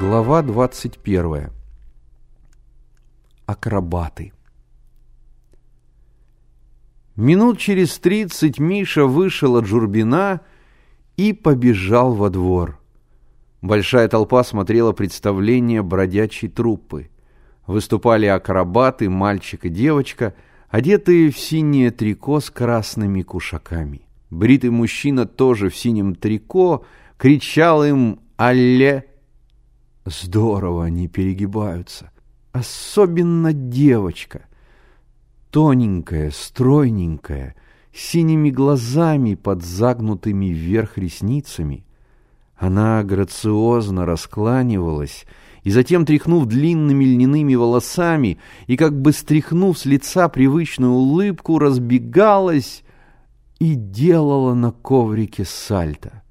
Глава 21. Акробаты. Минут через 30 Миша вышел от Журбина и побежал во двор. Большая толпа смотрела представление бродячей труппы. Выступали акробаты, мальчик и девочка, одетые в синее трико с красными кушаками. Бритый мужчина тоже в синем трико кричал им «Алле!». Здорово они перегибаются. Особенно девочка. Тоненькая, стройненькая, с синими глазами под загнутыми вверх ресницами. Она грациозно раскланивалась и затем, тряхнув длинными льняными волосами и как бы стряхнув с лица привычную улыбку, разбегалась и делала на коврике сальто.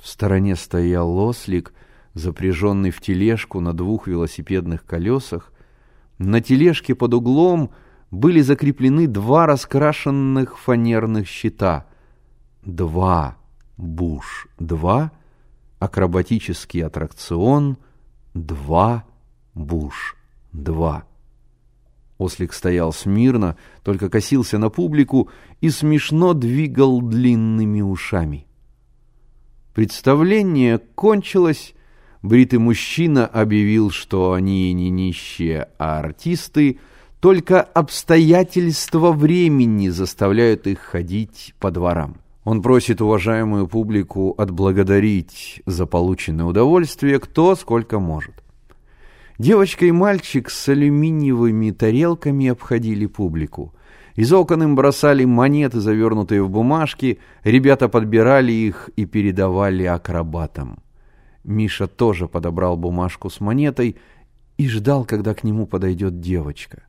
В стороне стоял ослик, запряженный в тележку на двух велосипедных колесах. На тележке под углом были закреплены два раскрашенных фанерных щита. Два Буш-2, акробатический аттракцион, два Буш-2. Ослик стоял смирно, только косился на публику и смешно двигал длинными ушами. Представление кончилось. Бритый мужчина объявил, что они не нищие, а артисты, только обстоятельства времени заставляют их ходить по дворам. Он просит уважаемую публику отблагодарить за полученное удовольствие кто сколько может. Девочка и мальчик с алюминиевыми тарелками обходили публику. Из окон им бросали монеты, завернутые в бумажки. Ребята подбирали их и передавали акробатам. Миша тоже подобрал бумажку с монетой и ждал, когда к нему подойдет девочка.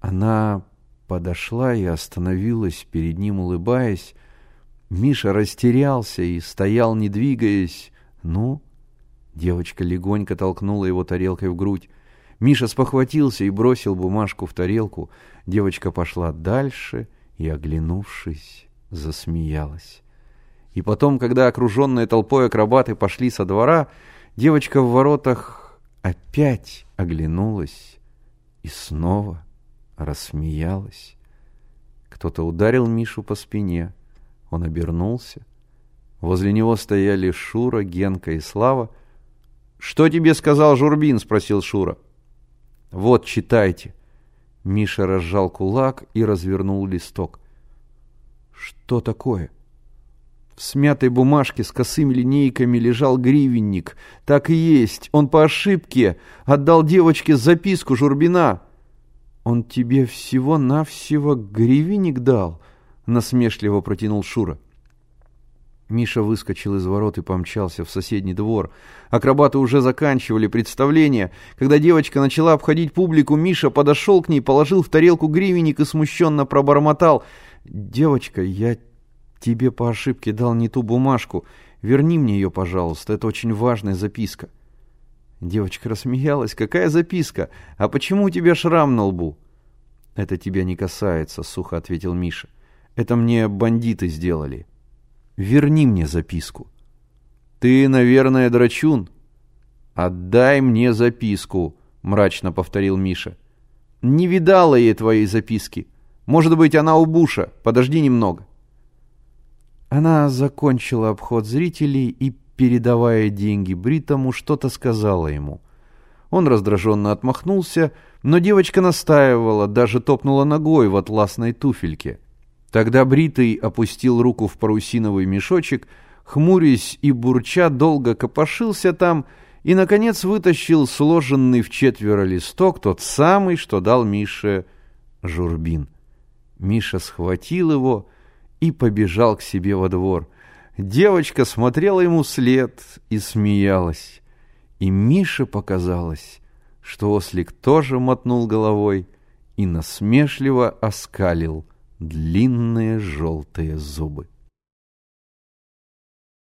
Она подошла и остановилась перед ним, улыбаясь. Миша растерялся и стоял, не двигаясь. «Ну?» Девочка легонько толкнула его тарелкой в грудь. Миша спохватился и бросил бумажку в тарелку. Девочка пошла дальше и, оглянувшись, засмеялась. И потом, когда окруженные толпой акробаты пошли со двора, девочка в воротах опять оглянулась и снова рассмеялась. Кто-то ударил Мишу по спине. Он обернулся. Возле него стояли Шура, Генка и Слава. «Что тебе сказал Журбин?» — спросил Шура. «Вот, читайте». Миша разжал кулак и развернул листок. «Что такое?» В смятой бумажке с косыми линейками лежал гривенник. Так и есть. Он по ошибке отдал девочке записку Журбина. «Он тебе всего-навсего гривенник дал?» — насмешливо протянул Шура. Миша выскочил из ворот и помчался в соседний двор. Акробаты уже заканчивали представление. Когда девочка начала обходить публику, Миша подошел к ней, положил в тарелку гривенник и смущенно пробормотал: «Девочка, я тебе по ошибке дал не ту бумажку. Верни мне ее, пожалуйста. Это очень важная записка». Девочка рассмеялась: «Какая записка? А почему у тебя шрам на лбу?» «Это тебя не касается», — сухо ответил Миша. «Это мне бандиты сделали. Верни мне записку». «Ты, наверное, драчун?» «Отдай мне записку», — мрачно повторил Миша. «Не видала ей твоей записки. Может быть, она у Буша. Подожди немного». Она закончила обход зрителей и, передавая деньги бритому, что-то сказала ему. Он раздраженно отмахнулся, но девочка настаивала, даже топнула ногой в атласной туфельке. Тогда бритый опустил руку в парусиновый мешочек, хмурясь и бурча, долго копошился там и, наконец, вытащил сложенный вчетверо листок, тот самый, что дал Мише Журбин. Миша схватил его и побежал к себе во двор. Девочка смотрела ему вслед и смеялась. И Мише показалось, что ослик тоже мотнул головой и насмешливо оскалил длинные желтые зубы.